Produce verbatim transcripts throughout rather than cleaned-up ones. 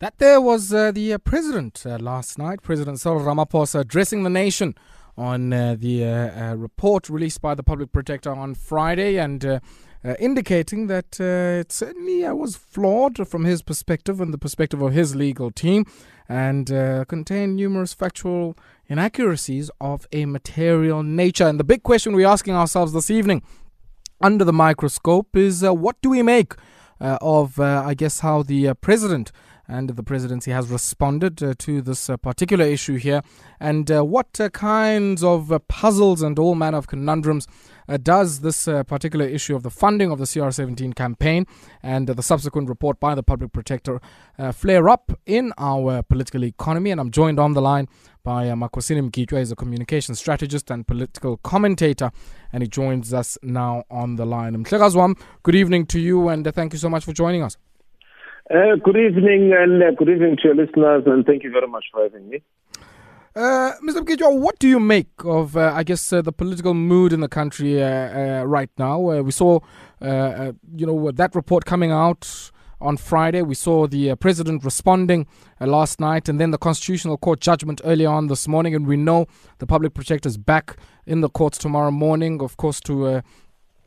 That there was uh, the uh, president uh, last night, President Cyril Ramaphosa, addressing the nation on uh, the uh, uh, report released by the Public Protector on Friday and uh, uh, indicating that uh, it certainly uh, was flawed from his perspective and the perspective of his legal team and uh, contained numerous factual inaccuracies of a material nature. And the big question we're asking ourselves this evening under the microscope is uh, what do we make uh, of, uh, I guess, how the uh, president and the presidency has responded uh, to this uh, particular issue here, and uh, what uh, kinds of uh, puzzles and all manner of conundrums uh, does this uh, particular issue of the funding of the C R seventeen campaign and uh, the subsequent report by the Public Protector uh, flare up in our political economy. And I'm joined on the line by uh, Makhosini Mgitywa. He's a communication strategist and political commentator, and he joins us now on the line. Mkhwebane, good evening to you, and uh, thank you so much for joining us. Uh, good evening, and uh, good evening to your listeners, and thank you very much for having me. Uh, Mister Mgitywa, what do you make of, uh, I guess, uh, the political mood in the country uh, uh, right now? Uh, we saw, uh, uh, you know, that report coming out on Friday. We saw the uh, president responding uh, last night, and then the Constitutional Court judgment earlier on this morning. And we know the Public Protector is back in the courts tomorrow morning, of course, to Uh,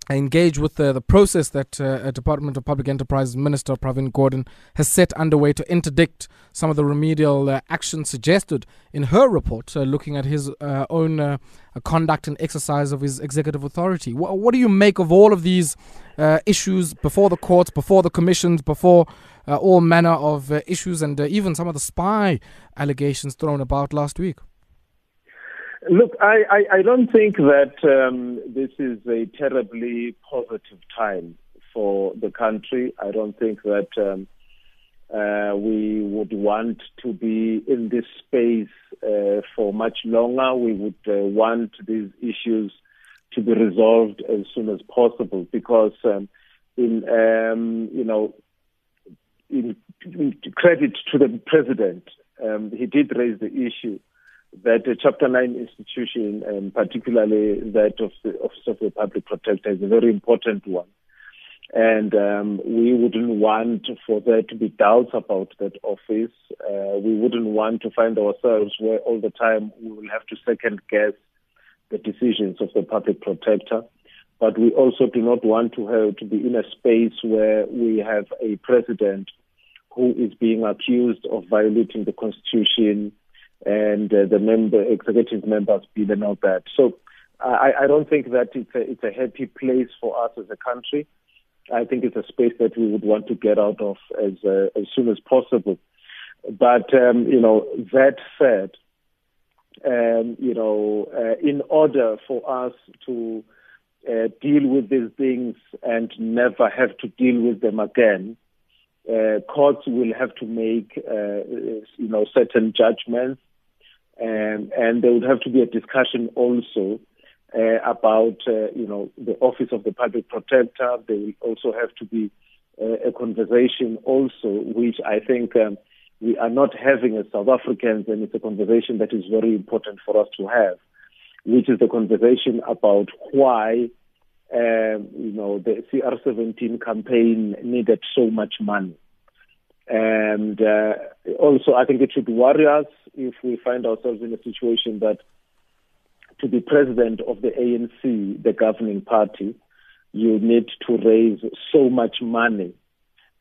engage with uh, the process that uh, Department of Public Enterprise Minister Pravin Gordhan has set underway to interdict some of the remedial uh, actions suggested in her report, uh, looking at his uh, own uh, conduct and exercise of his executive authority. W- what do you make of all of these uh, issues before the courts, before the commissions, before uh, all manner of uh, issues, and uh, even some of the spy allegations thrown about last week? Look, I, I, I don't think that um, this is a terribly positive time for the country. I don't think that um, uh, we would want to be in this space uh, for much longer. We would uh, want these issues to be resolved as soon as possible, because um, in um, you know, in, in credit to the president, um, he did raise the issue that a Chapter nine institution, and particularly that of the Office of the Public Protector, is a very important one. And um, we wouldn't want for there to be doubts about that office. Uh, we wouldn't want to find ourselves where all the time we will have to second-guess the decisions of the Public Protector. But we also do not want to have to be in a space where we have a president who is being accused of violating the Constitution and uh, the member, executive members bill and all that. So I, I don't think that it's a, it's a happy place for us as a country. I think it's a space that we would want to get out of as uh, as soon as possible. But, um, you know, that said, um, you know, uh, in order for us to uh, deal with these things and never have to deal with them again, uh, courts will have to make, uh, you know, certain judgments. And, and there would have to be a discussion also uh, about, uh, you know, the Office of the Public Protector. There will also have to be uh, a conversation also, which I think um, we are not having as South Africans, and it's a conversation that is very important for us to have, which is the conversation about why, um, you know, the C R seventeen campaign needed so much money. And uh, also, I think it should worry us if we find ourselves in a situation that to be president of the A N C, the governing party, you need to raise so much money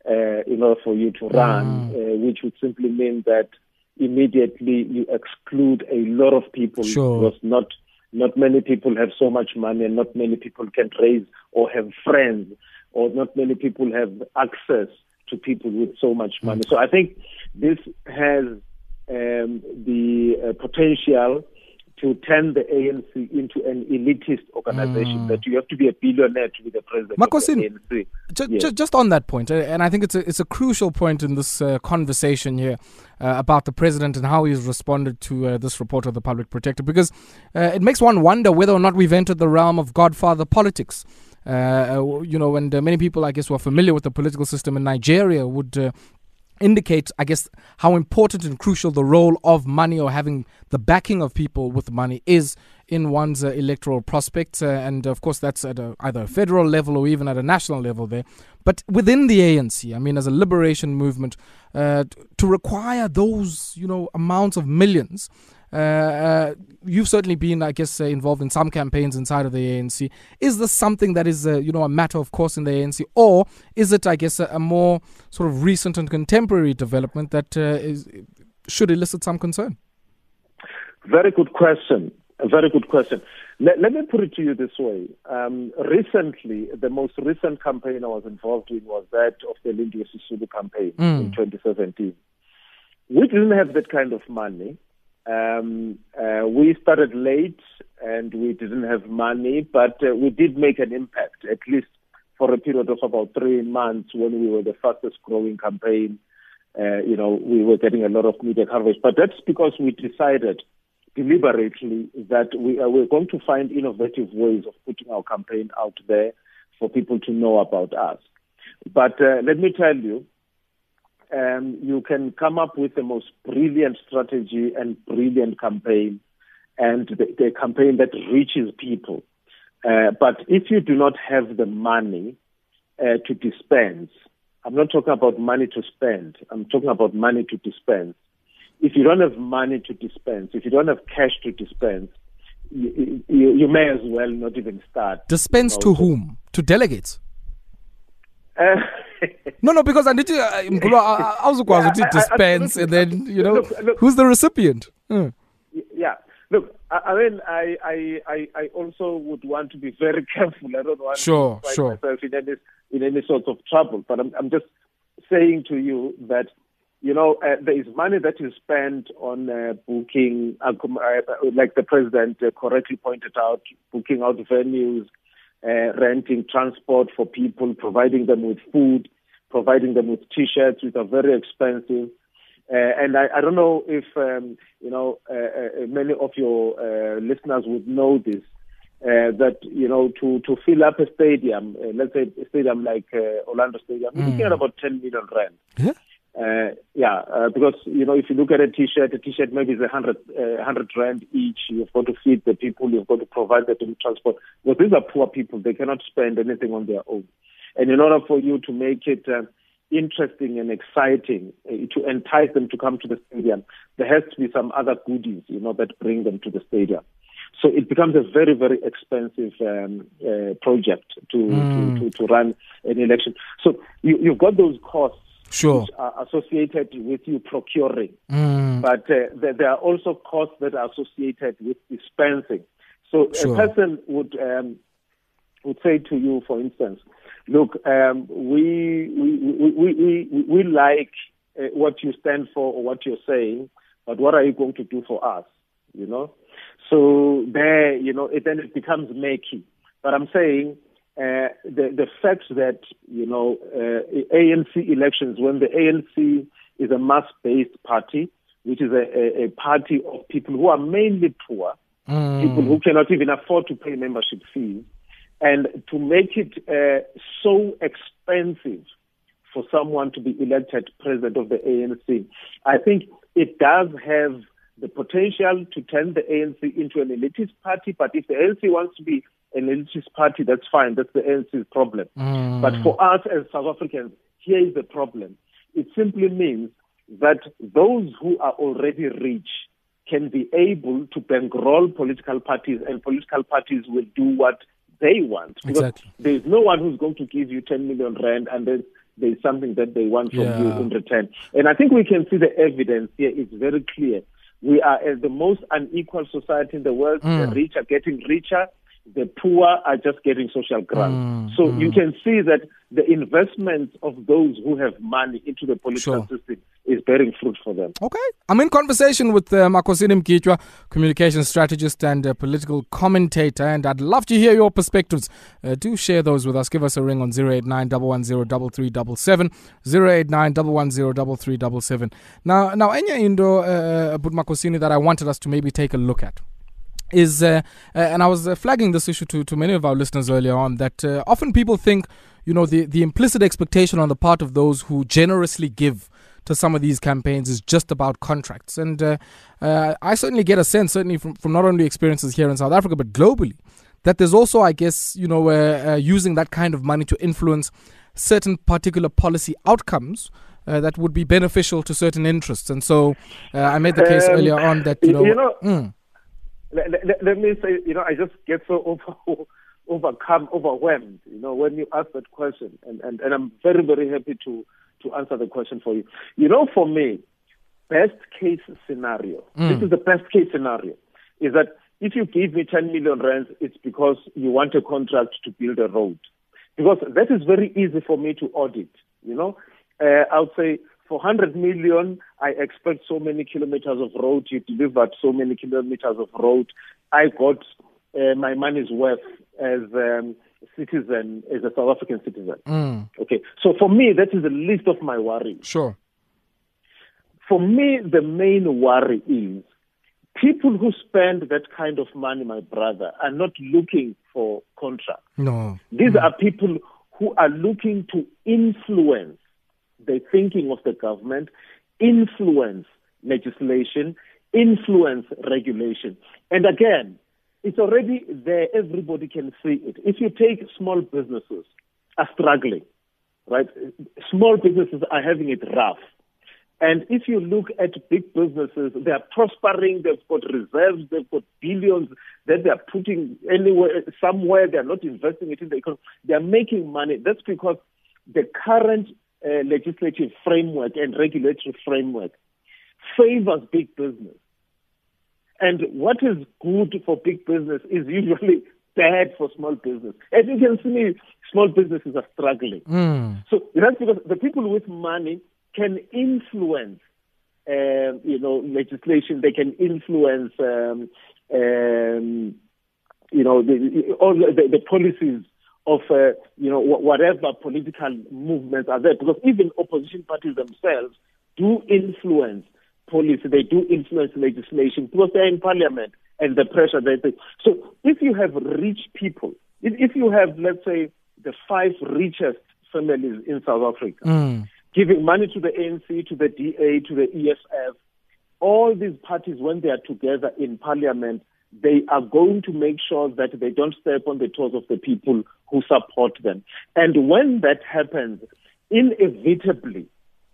uh, in order for you to run, mm. uh, which would simply mean that immediately you exclude a lot of people. Sure. Because not, not many people have so much money, and not many people can raise or have friends, or not many people have access to people with so much money. So I think this has um, the uh, potential to turn the A N C into an elitist organization, mm. that you have to be a billionaire to be the president Makhosini, of the A N C. Ju- yes. ju- just on that point, uh, and I think it's a, it's a crucial point in this uh, conversation here uh, about the president and how he's responded to uh, this report of the Public Protector, because uh, it makes one wonder whether or not we've entered the realm of Godfather politics. Uh, you know, and uh, many people, I guess, who are familiar with the political system in Nigeria would uh, indicate, I guess, how important and crucial the role of money, or having the backing of people with money, is in one's uh, electoral prospects. Uh, and of course, that's at a, either a federal level or even at a national level there. But within the A N C, I mean, as a liberation movement, uh, t- to require those, you know, amounts of millions. Uh, uh, you've certainly been, I guess, uh, involved in some campaigns inside of the A N C. Is this something that is, uh, you know, a matter of course in the A N C, or is it, I guess, a, a more sort of recent and contemporary development that uh, is, should elicit some concern? Very good question. A very good question. Let, let me put it to you this way. Um, recently, the most recent campaign I was involved in was that of the Lindiwe Sisulu campaign mm. in twenty seventeen. We didn't have that kind of money. Um, uh, we started late and we didn't have money, but uh, we did make an impact, at least for a period of about three months when we were the fastest growing campaign. Uh, you know, we were getting a lot of media coverage, but that's because we decided deliberately that we are, we're going to find innovative ways of putting our campaign out there for people to know about us. But uh, let me tell you, Um, you can come up with the most brilliant strategy and brilliant campaign, and the, the campaign that reaches people. Uh, but if you do not have the money uh, to dispense, I'm not talking about money to spend, I'm talking about money to dispense. If you don't have money to dispense, if you don't have cash to dispense, you, you, you may as well not even start. Dispense to whom? To delegates? Uh, no, no, because I need to. I, I was going yeah, to dispense, I, I, and then you know look, look, who's the recipient. Mm. Yeah, look, I, I mean, I, I, I also would want to be very careful. I don't want sure, to find sure. myself in any in any sort of trouble. But I'm, I'm just saying to you that you know uh, there is money that is spent on uh, booking, uh, like the president correctly pointed out, booking out venues. Uh, renting transport for people, providing them with food, providing them with T-shirts, which are very expensive. Uh, and I, I don't know if um, you know uh, uh, many of your uh, listeners would know this, uh, that you know to, to fill up a stadium, uh, let's say a stadium like uh, Orlando Stadium, you're mm. looking at about ten million rand. Yeah, uh, yeah uh, because you know if you look at a T-shirt, a T-shirt maybe is a hundred uh, hundred rand each. You've got to feed the people, you've got to provide them with transport. Well, these are poor people. They cannot spend anything on their own. And in order for you to make it uh, interesting and exciting, uh, to entice them to come to the stadium, there has to be some other goodies, you know, that bring them to the stadium. So it becomes a very, very expensive um, uh, project to, mm. to, to, to run an election. So you, you've got those costs sure. which are associated with you procuring. Mm. But uh, there, there are also costs that are associated with dispensing. So sure. a person would um, would say to you, for instance, look, um, we, we, we, we, we, we like uh, what you stand for or what you're saying, but what are you going to do for us, you know? So there, you know, it, then it becomes murky. But I'm saying uh, the, the fact that, you know, uh, A N C elections, when the A N C is a mass-based party, which is a, a, a party of people who are mainly poor, Mm. people who cannot even afford to pay membership fees, and to make it uh, so expensive for someone to be elected president of the A N C, I think it does have the potential to turn the A N C into an elitist party. But if the A N C wants to be an elitist party, that's fine. That's the A N C's problem. Mm. But for us as South Africans, here is the problem. It simply means that those who are already rich can be able to bankroll political parties, and political parties will do what they want. Exactly. There is no one who's going to give you ten million rand and then there's something that they want from yeah. you in return. And I think we can see the evidence here. It's very clear. We are uh, the most unequal society in the world. Mm. The rich are getting richer. The poor are just getting social grants. Mm, so mm. you can see that the investment of those who have money into the political sure. system is bearing fruit for them. Okay. I'm in conversation with uh, Makhosini Mgitywa, communication strategist and uh, political commentator, and I'd love to hear your perspectives. Uh, do share those with us. Give us a ring on zero eight nine one one zero three three seven seven, zero eight nine one one zero three three seven seven. Now, now, Enya Indo, uh, Bud Makhosini, that I wanted us to maybe take a look at is, uh, uh, and I was uh, flagging this issue to, to many of our listeners earlier on, that uh, often people think, you know, the, the implicit expectation on the part of those who generously give to some of these campaigns is just about contracts. And uh, uh, I certainly get a sense, certainly from, from not only experiences here in South Africa, but globally, that there's also, I guess, you know, uh, uh, using that kind of money to influence certain particular policy outcomes uh, that would be beneficial to certain interests. And so uh, I made the case um, earlier on that, you know... You know mm. let, let, let me say, you know, I just get so over, overcome, overwhelmed, you know, when you ask that question. And, and, and I'm very, very happy to, to answer the question for you. You know, for me, best case scenario, mm. this is the best case scenario, is that if you give me ten million rands, it's because you want a contract to build a road. Because that is very easy for me to audit, you know. Uh, I would say for one hundred million, I expect so many kilometers of road. You delivered so many kilometers of road. I got uh, my money's worth as um, a citizen, as a South African citizen. Mm. Okay. So for me, that is the least of my worry. Sure. For me, the main worry is, people who spend that kind of money, my brother, are not looking for contracts. No. These mm. are people who are looking to influence the thinking of the government, influence legislation, influence regulation. And again, it's already there. Everybody can see it. If you take small businesses are struggling, right? Small businesses are having it rough. And if you look at big businesses, they are prospering, they've got reserves, they've got billions that they are putting anywhere, somewhere, they are not investing it in the economy. They are making money. That's because the current uh, legislative framework and regulatory framework favors big business. And what is good for big business is usually bad for small business. As you can see, small businesses are struggling. Mm. So that's because the people with money can influence, uh, you know, legislation. They can influence, um, um, you know, the, all the, the policies of, uh, you know, whatever political movements are there. Because even opposition parties themselves do influence policy. They do influence legislation because they're in parliament and the pressure they take. So if you have rich people, if, if you have, let's say, the five richest families in South Africa, mm. giving money to the A N C, to the D A, to the E F F. All these parties, when they are together in parliament, they are going to make sure that they don't step on the toes of the people who support them. And when that happens, inevitably,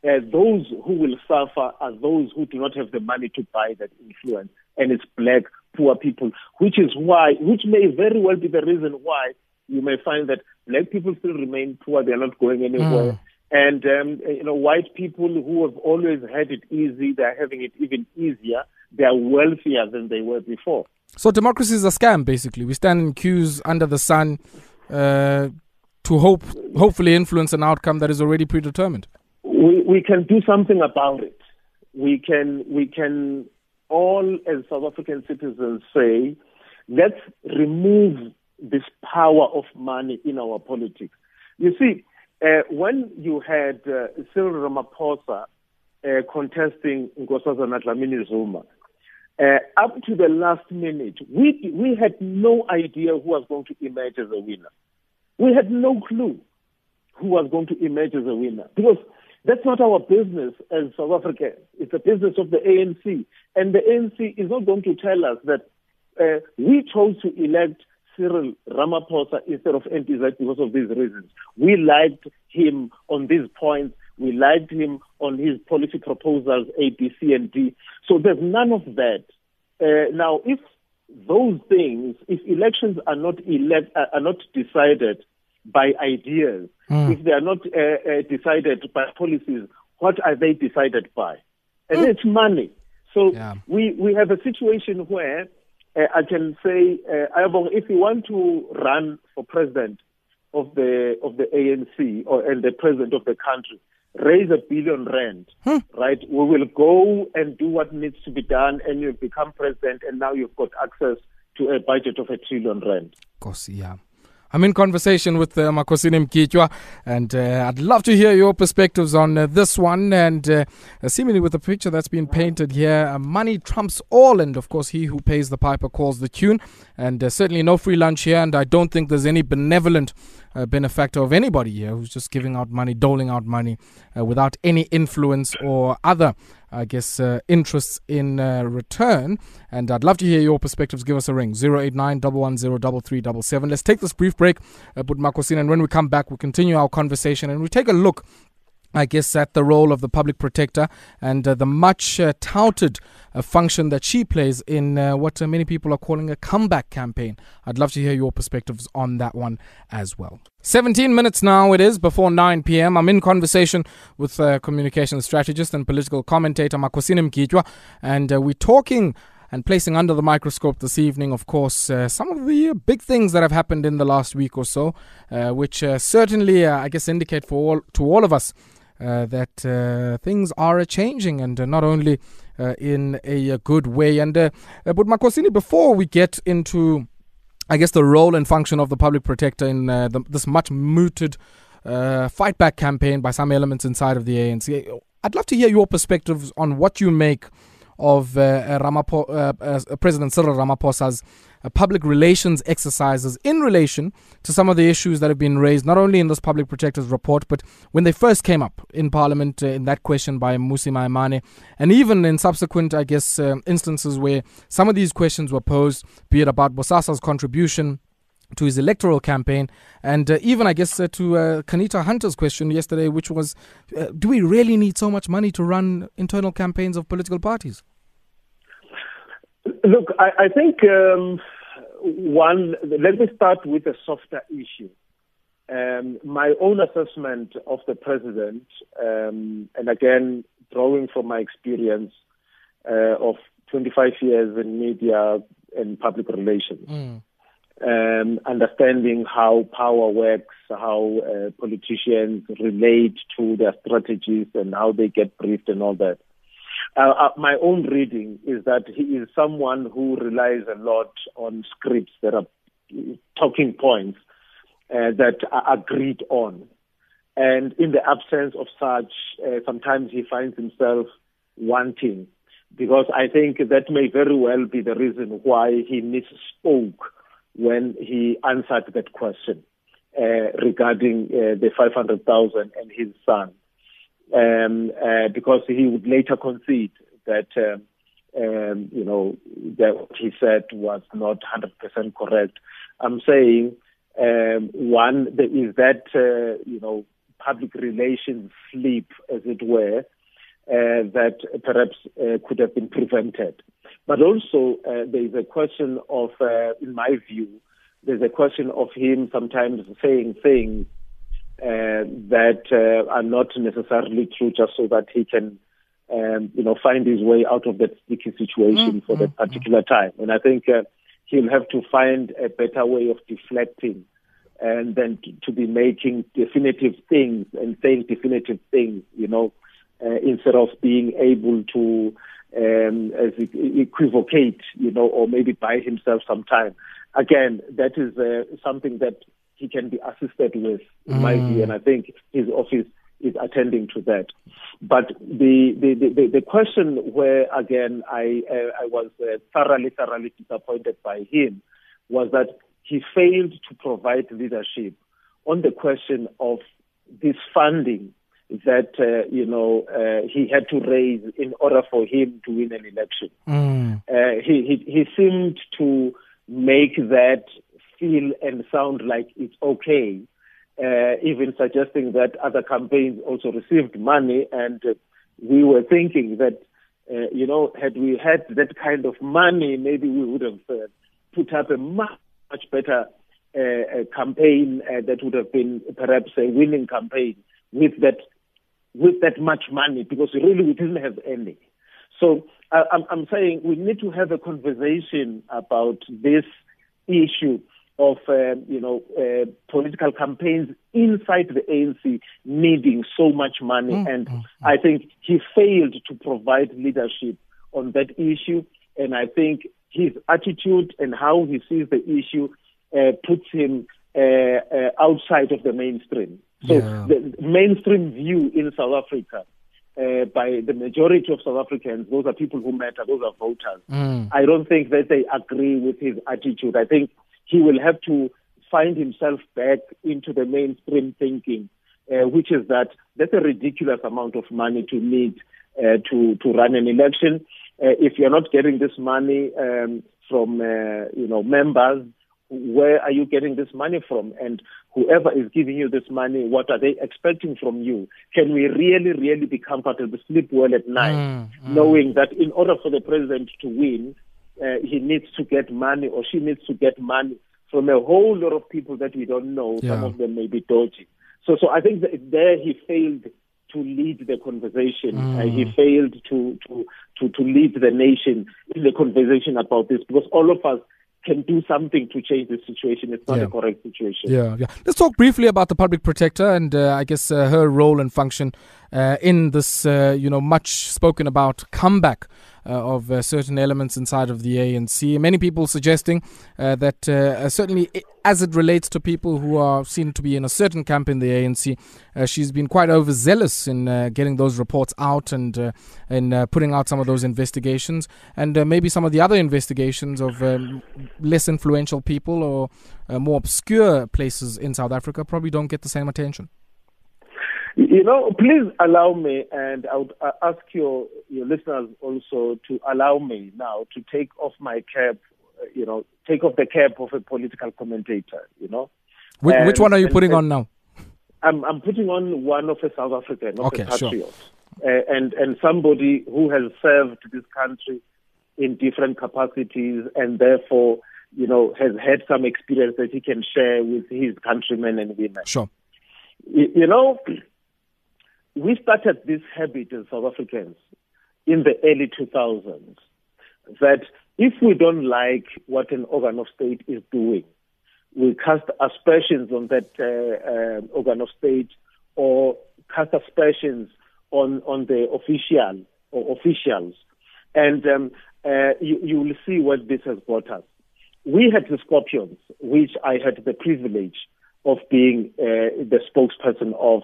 uh, those who will suffer are those who do not have the money to buy that influence. And it's black, poor people, which is why, which may very well be the reason why you may find that black people still remain poor. They're not going anywhere. Mm. And, um, you know, white people who have always had it easy, they're having it even easier. They're wealthier than they were before. So democracy is a scam, basically. We stand in queues under the sun uh, to hope, hopefully influence an outcome that is already predetermined. We we can do something about it. We can, we can all as South African citizens say, let's remove this power of money in our politics. You see, Uh, when you had uh, Cyril Ramaphosa uh, contesting Nkosazana Dlamini-Zuma, uh, up to the last minute, we we had no idea who was going to emerge as a winner. We had no clue who was going to emerge as a winner because that's not our business as South Africa. It's the business of the A N C, and the A N C is not going to tell us that uh, we chose to elect Cyril Ramaphosa instead of N T Z because of these reasons. We liked him on these points. We liked him on his policy proposals, A, B, C, and D. So there's none of that. Uh, now, if those things, if elections are not elect, are not decided by ideas, mm. if they are not uh, uh, decided by policies, what are they decided by? And mm. it's money. So yeah. we, we have a situation where Uh, I can say, uh, if you want to run for president of the of the A N C or and the president of the country, raise a billion rand, hmm. right? We will go and do what needs to be done, and you become president, and now you've got access to a budget of a trillion rand. Of course, yeah. I'm in conversation with uh, Makhosini Mgitywa, and uh, I'd love to hear your perspectives on uh, this one. And uh, seemingly with the picture that's been painted here, uh, money trumps all, and of course he who pays the piper calls the tune. And uh, certainly no free lunch here, and I don't think there's any benevolent uh, benefactor of anybody here who's just giving out money, doling out money uh, without any influence or other, I guess, uh, interests in uh, return. And I'd love to hear your perspectives. Give us a ring, zero eight nine, one one zero, three three seven seven. Let's take this brief break, uh, but Makhosini, and when we come back, we continue our conversation and we take a look, I guess, at the role of the Public Protector and uh, the much uh, touted uh, function that she plays in uh, what uh, many people are calling a comeback campaign. I'd love to hear your perspectives on that one as well. seventeen minutes now it is before nine p.m. I'm in conversation with uh, communications strategist and political commentator Makhosini Mgitywa, and uh, we're talking and placing under the microscope this evening, of course, uh, some of the big things that have happened in the last week or so, uh, which uh, certainly, uh, I guess, indicate for all, to all of us Uh, that uh, things are changing, and uh, not only uh, in a, a good way. And uh, but Makhosini, before we get into, I guess, the role and function of the Public Protector in uh, the, this much mooted uh, fight back campaign by some elements inside of the A N C, I'd love to hear your perspectives on what you make of uh, Ramapho- uh, uh, President Cyril Ramaphosa's uh, public relations exercises in relation to some of the issues that have been raised, not only in this Public Protector's report, but when they first came up in Parliament uh, in that question by Musi Maimane, and even in subsequent, I guess, um, instances where some of these questions were posed, be it about Bosasa's contribution to his electoral campaign, and uh, even, I guess, uh, to uh, Kanita Hunter's question yesterday, which was, uh, do we really need so much money to run internal campaigns of political parties? Look, I, I think, um, one, let me start with a softer issue. Um, my own assessment of the president, um, and again, drawing from my experience uh, of twenty-five years in media and public relations, mm. Um, understanding how power works, how uh, politicians relate to their strategies and how they get briefed and all that. Uh, uh, my own reading is that he is someone who relies a lot on scripts that are talking points uh, that are agreed on. And in the absence of such, uh, sometimes he finds himself wanting, because I think that may very well be the reason why he misspoke when he answered that question uh, regarding uh, the five hundred thousand and his son, um, uh, because he would later concede that um, um, you know that what he said was not one hundred percent correct. I'm saying um, one there is that uh, you know public relations slip, as it were, uh, that perhaps uh, could have been prevented. But also, uh, there is a question of, uh, in my view, there's a question of him sometimes saying things uh, that uh, are not necessarily true, just so that he can, um, you know, find his way out of that sticky situation mm-hmm. for that particular time. And I think uh, he'll have to find a better way of deflecting, and then to, to be making definitive things and saying definitive things, you know, uh, instead of being able to Um, as equivocate, you know, or maybe buy himself some time. Again, that is uh, something that he can be assisted with, in mm. my view, and I think his office is attending to that. But the the, the, the question where, again, I uh, I was uh, thoroughly, thoroughly disappointed by him was that he failed to provide leadership on the question of this funding that, uh, you know, uh, he had to raise in order for him to win an election. Mm. Uh, he, he, he seemed to make that feel and sound like it's okay, uh, even suggesting that other campaigns also received money. And uh, we were thinking that, uh, you know, had we had that kind of money, maybe we would have uh, put up a much, much better uh, campaign uh, that would have been perhaps a winning campaign with that with that much money, because really we didn't have any. So I, I'm, I'm saying we need to have a conversation about this issue of, uh, you know, uh, political campaigns inside the A N C needing so much money. Mm-hmm. And I think he failed to provide leadership on that issue. And I think his attitude and how he sees the issue uh, puts him uh, uh, outside of the mainstream. So yeah. the mainstream view in South Africa, uh, by the majority of South Africans, those are people who matter, those are voters. Mm. I don't think that they agree with his attitude. I think he will have to find himself back into the mainstream thinking, uh, which is that that's a ridiculous amount of money to need uh, to, to run an election. Uh, if you're not getting this money um, from, uh, you know, members, where are you getting this money from? And whoever is giving you this money, what are they expecting from you? Can we really, really be comfortable, sleep well at night, mm, mm. knowing that in order for the president to win, uh, he needs to get money or she needs to get money from a whole lot of people that we don't know. Yeah. Some of them may be dodgy. So, so I think that there he failed to lead the conversation. Mm. Uh, he failed to, to, to, to lead the nation in the conversation about this, because all of us can do something to change the situation. It's not yeah. a correct situation. Yeah, yeah. Let's talk briefly about the Public Protector and uh, I guess uh, her role and function uh, in this, uh, you know, much spoken about comeback uh, of uh, certain elements inside of the A N C. Many people suggesting uh, that uh, certainly as it relates to people who are seen to be in a certain camp in the A N C, uh, she's been quite overzealous in uh, getting those reports out and uh, and uh, putting out some of those investigations and uh, maybe some of the other investigations of um, less influential people or uh, more obscure places in South Africa probably don't get the same attention. You know, please allow me, and I would ask your, your listeners also to allow me now to take off my cap, you know, take off the cap of a political commentator, you know. Which, and, which one are you putting and, on now? I'm, I'm putting on one of a South African, not okay, a patriot, sure. uh, and, and somebody who has served this country in different capacities and therefore, you know, has had some experience that he can share with his countrymen and women. Sure. You, you know, we started this habit as South Africans in the early two thousands that if we don't like what an organ of state is doing, we cast aspersions on that uh, uh, organ of state or cast aspersions on, on the official or officials. And um, uh, you, you will see what this has brought us. We had the Scorpions, which I had the privilege of being uh, the spokesperson of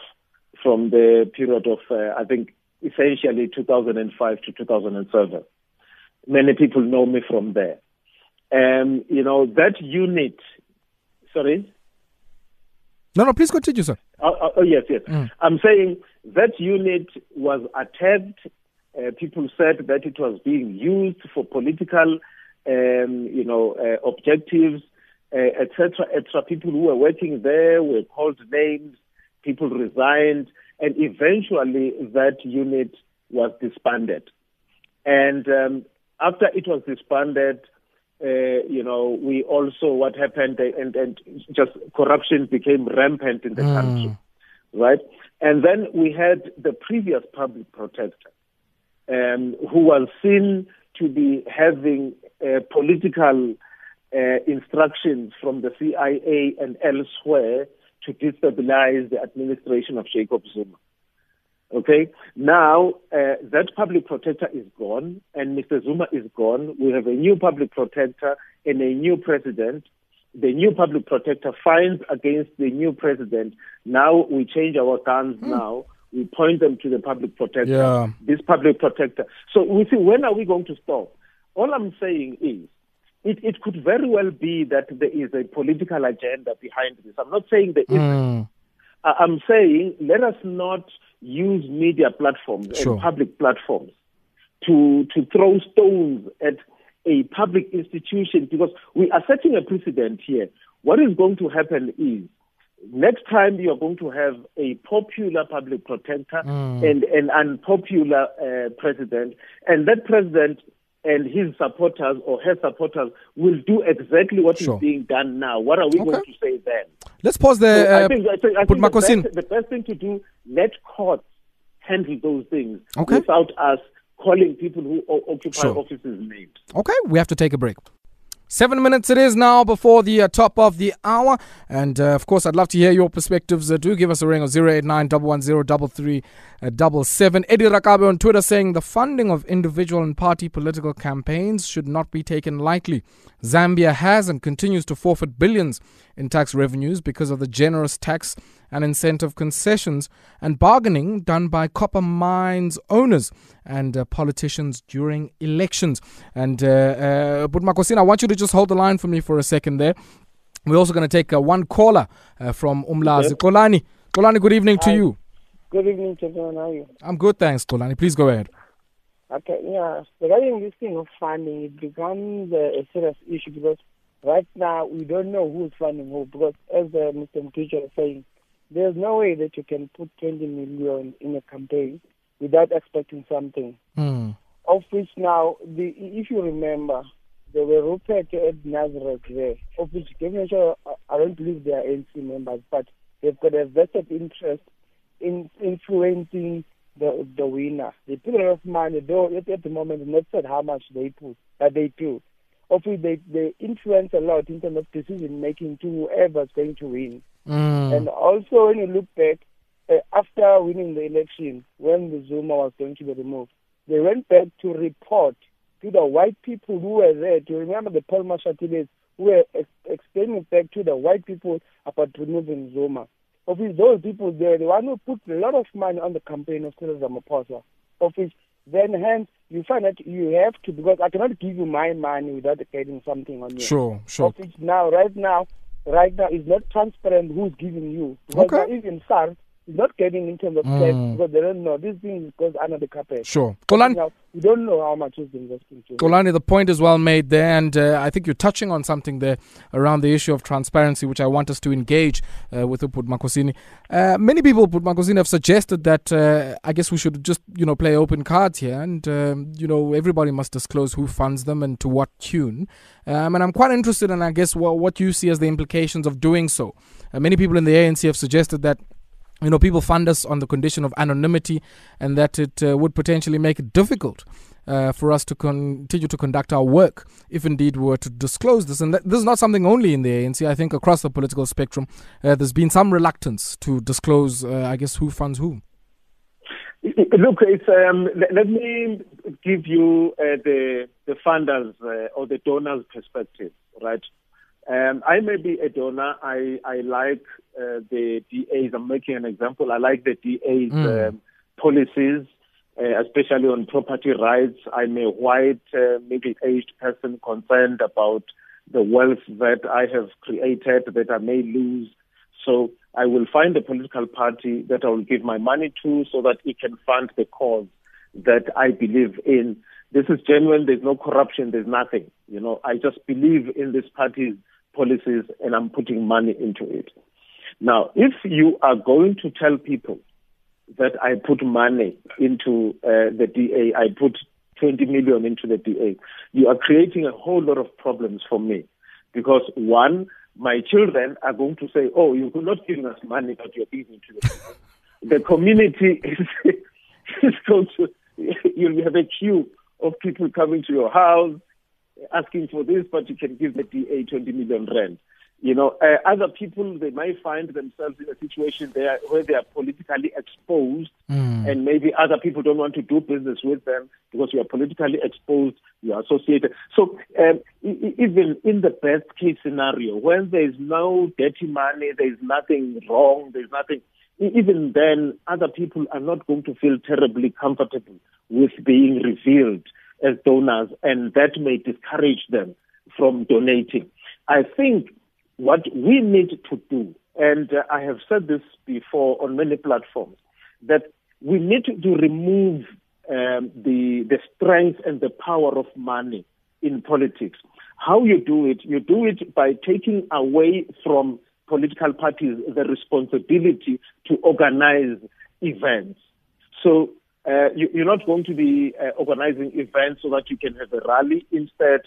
from the period of, uh, I think, essentially two thousand five to two thousand seven. Many people know me from there. Um, you know, that unit, sorry? No, no, please continue, sir. Oh, oh yes, yes. Mm. I'm saying that unit was attacked. Uh, people said that it was being used for political, um, you know, uh, objectives, et cetera, uh, et cetera. People who were working there were called names. People resigned, and eventually that unit was disbanded. And um, after it was disbanded, uh, you know, we also what happened, and, and just corruption became rampant in the mm. country, right? And then we had the previous Public Protector, Um, who was seen to be having uh, political uh, instructions from the C I A and elsewhere to destabilize the administration of Jacob Zuma. Okay? Now, uh, that Public Protector is gone, and Mister Zuma is gone. We have a new Public Protector and a new president. The new Public Protector finds against the new president. Now we change our guns mm. now. We point them to the Public Protector, yeah. this Public Protector. So we see, when are we going to stop? All I'm saying is, it, it could very well be that there is a political agenda behind this. I'm not saying there isn't. Mm. I'm saying let us not use media platforms sure. and public platforms to, to throw stones at a public institution, because we are setting a precedent here. What is going to happen is, next time you are going to have a popular Public Protector mm. and an unpopular uh, president, and that president and his supporters or her supporters will do exactly what sure. is being done now. What are we okay. going to say then? Let's pause there. So uh, I think, I think, I think the, best, the best thing to do, let courts handle those things okay. without us calling people who occupy sure. offices names. Okay, we have to take a break. Seven minutes it is now before the uh, top of the hour. And, uh, of course, I'd love to hear your perspectives. Uh, do give us a ring on zero eight nine, one one zero, three three seven seven. Eddie Rakabe on Twitter saying the funding of individual and party political campaigns should not be taken lightly. Zambia has and continues to forfeit billions in tax revenues because of the generous tax and incentive concessions and bargaining done by copper mines owners and uh, politicians during elections. And, uh, uh, but Makhosini, I want you to just hold the line for me for a second there. We're also going to take uh, one caller uh, from Umlazi. Yep. Kolani. Kolani, good evening Hi. to you. Good evening, gentlemen. How are you? I'm good, thanks, Kolani. Please go ahead. Okay, yeah. Regarding this thing of funding, it becomes uh, a serious issue because right now we don't know who's funding who. Because as uh, Mister Mgitywa is saying, there's no way that you can put twenty million in a campaign without expecting something. Mm. Of which now, the, if you remember, there were Rupert and Nazareth there, of which sure, I don't believe they are N C members, but they've got a vested interest in influencing the the winner. They put a lot of money, though at, at the moment not said how much they put, but they do. Of which they, they influence a lot in terms of decision making to whoever's going to win. Mm. And also when you look back, uh, after winning the election, when the Zuma was going to be removed, they went back to report to the white people who were there. Do you remember the Paul Marshall debates who were ex- explaining back to the white people about removing Zuma? Of which those people there, the one who put a lot of money on the campaign of Cyril Ramaphosa. Of which then hence you find that you have to, because I cannot give you my money without getting something on you. Sure, sure. Of which now, right now, right now it's not transparent who's giving you. Because okay. even S A R S is not getting in terms of mm. tax because they don't know. This thing goes under the carpet. Sure. Kolani, now, we don't know how much is investing. Kolani, the point is well made there, and uh, I think you're touching on something there around the issue of transparency, which I want us to engage uh, with Uput Makhosini. Uh, many people, Uput Makhosini, have suggested that uh, I guess we should just you know play open cards here, and um, you know everybody must disclose who funds them and to what tune. Um, and I'm quite interested in, I guess, what, what you see as the implications of doing so. Uh, many people in the A N C have suggested that You know, people fund us on the condition of anonymity and that it uh, would potentially make it difficult uh, for us to continue to conduct our work if indeed we were to disclose this. And that, this is not something only in the A N C. I think across the political spectrum, uh, there's been some reluctance to disclose, uh, I guess, who funds who. Look, it's, um, let me give you uh, the, the funders uh, or the donors' perspective, right? Um, I may be a donor. I, I like uh, the D A's. I'm making an example. I like the D A's mm. um, policies, uh, especially on property rights. I'm a white, uh, middle-aged person concerned about the wealth that I have created that I may lose. So I will find a political party that I will give my money to so that it can fund the cause that I believe in. This is genuine. There's no corruption. There's nothing. You know, I just believe in this party's policies, and I'm putting money into it. Now, if you are going to tell people that I put money into uh, the D A, I put twenty million into the D A, you are creating a whole lot of problems for me. Because one, my children are going to say, oh, you're not giving us money, but you're giving to the people. The community is, is going to, you'll have a queue of people coming to your house, asking for this, but you can give the D A twenty million rand. You know, uh, other people, they might find themselves in a situation there where they are politically exposed mm. and maybe other people don't want to do business with them because you are politically exposed, you are associated. So um, e- even in the best case scenario, when there is no dirty money, there is nothing wrong, there is nothing, even then other people are not going to feel terribly comfortable with being revealed as donors, and that may discourage them from donating. I think what we need to do, and uh, I have said this before on many platforms, that we need to remove um, the, the strength and the power of money in politics. How you do it? You do it by taking away from political parties the responsibility to organize events. So Uh, you, you're not going to be uh, organizing events so that you can have a rally. Instead,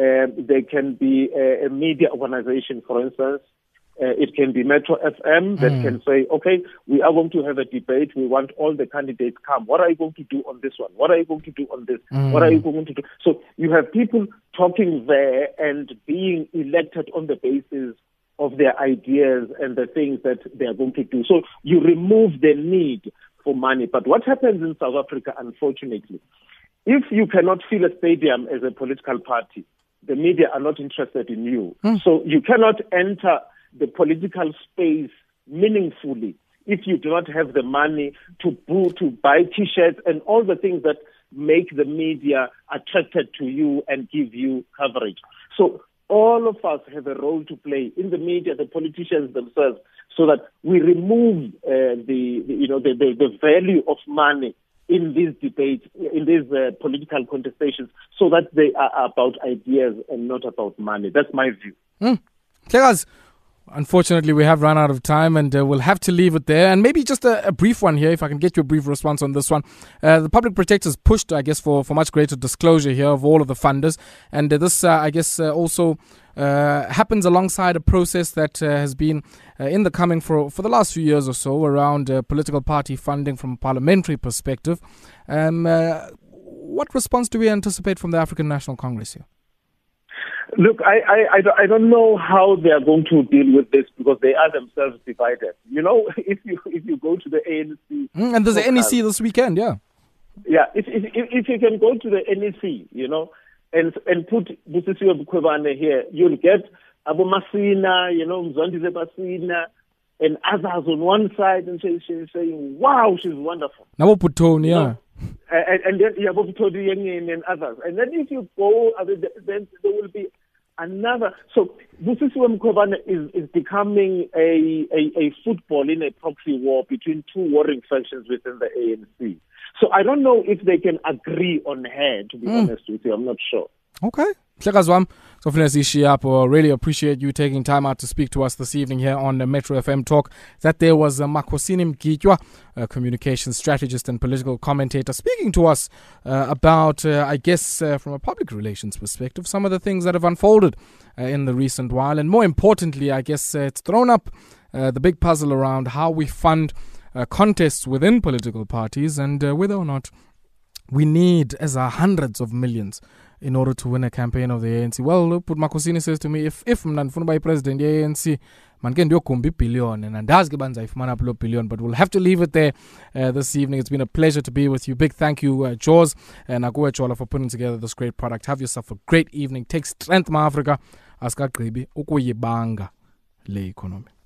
uh, there can be a, a media organization, for instance. Uh, it can be Metro F M that mm. can say, okay, we are going to have a debate. We want all the candidates come. What are you going to do on this one? What are you going to do on this? Mm. What are you going to do? So you have people talking there and being elected on the basis of their ideas and the things that they are going to do. So you remove the need for money. But what happens in South Africa, unfortunately, if you cannot fill a stadium as a political party, the media are not interested in you. Mm. So you cannot enter the political space meaningfully if you do not have the money to, boo, to buy T-shirts and all the things that make the media attracted to you and give you coverage. So all of us have a role to play in the media, the politicians themselves, so that we remove uh, the, the you know the, the, the value of money in these debates, in these uh, political contestations, so that they are about ideas and not about money. That's my view. Mm. Claus, unfortunately, we have run out of time, and uh, we'll have to leave it there. And maybe just a, a brief one here, if I can get you a brief response on this one. Uh, the Public Protector's pushed, I guess, for, for much greater disclosure here of all of the funders. And uh, this, uh, I guess, uh, also uh, happens alongside a process that uh, has been uh, in the coming for, for the last few years or so around uh, political party funding from a parliamentary perspective. Um, uh, what response do we anticipate from the African National Congress here? Look, I, I, I don't know how they are going to deal with this, because they are themselves divided. You know, if you if you go to the A N C... Mm, and there's an N E C this weekend, yeah. Yeah, if, if if you can go to the N E C, you know, and and put Busisiwe Mkhwebane here, you'll get Abu Masina, you know, Mzondi Zebasiina, and others on one side, and she, she's saying, wow, she's wonderful. Naboputoni, yeah. You know? And, and then you have Tony Yengeni and others. And then if you go, then there will be another. So Busisiwe Mkhwebane is, is becoming a, a, a football in a proxy war between two warring factions within the A N C. So I don't know if they can agree on her, to be mm. honest with you. I'm not sure. Okay. Mhlekazwami, really appreciate you taking time out to speak to us this evening here on the Metro F M Talk. That there was uh, Makhosini Mgitywa, a communications strategist and political commentator, speaking to us uh, about, uh, I guess, uh, from a public relations perspective, some of the things that have unfolded uh, in the recent while. And more importantly, I guess uh, it's thrown up uh, the big puzzle around how we fund uh, contests within political parties, and uh, whether or not we need, as our hundreds of millions, in order to win a campaign of the A N C. Well, but Makhosini says to me, if if Mnanfunbai president the A N C, man can do kumbi billion, and andaz gebanza if man upload billion. But we'll have to leave it there uh, this evening. It's been a pleasure to be with you. Big thank you, uh, Jaws and Agwe Chola, for putting together this great product. Have yourself a great evening. Take strength, my Africa. Aska kribi, ukuyibanga le economy.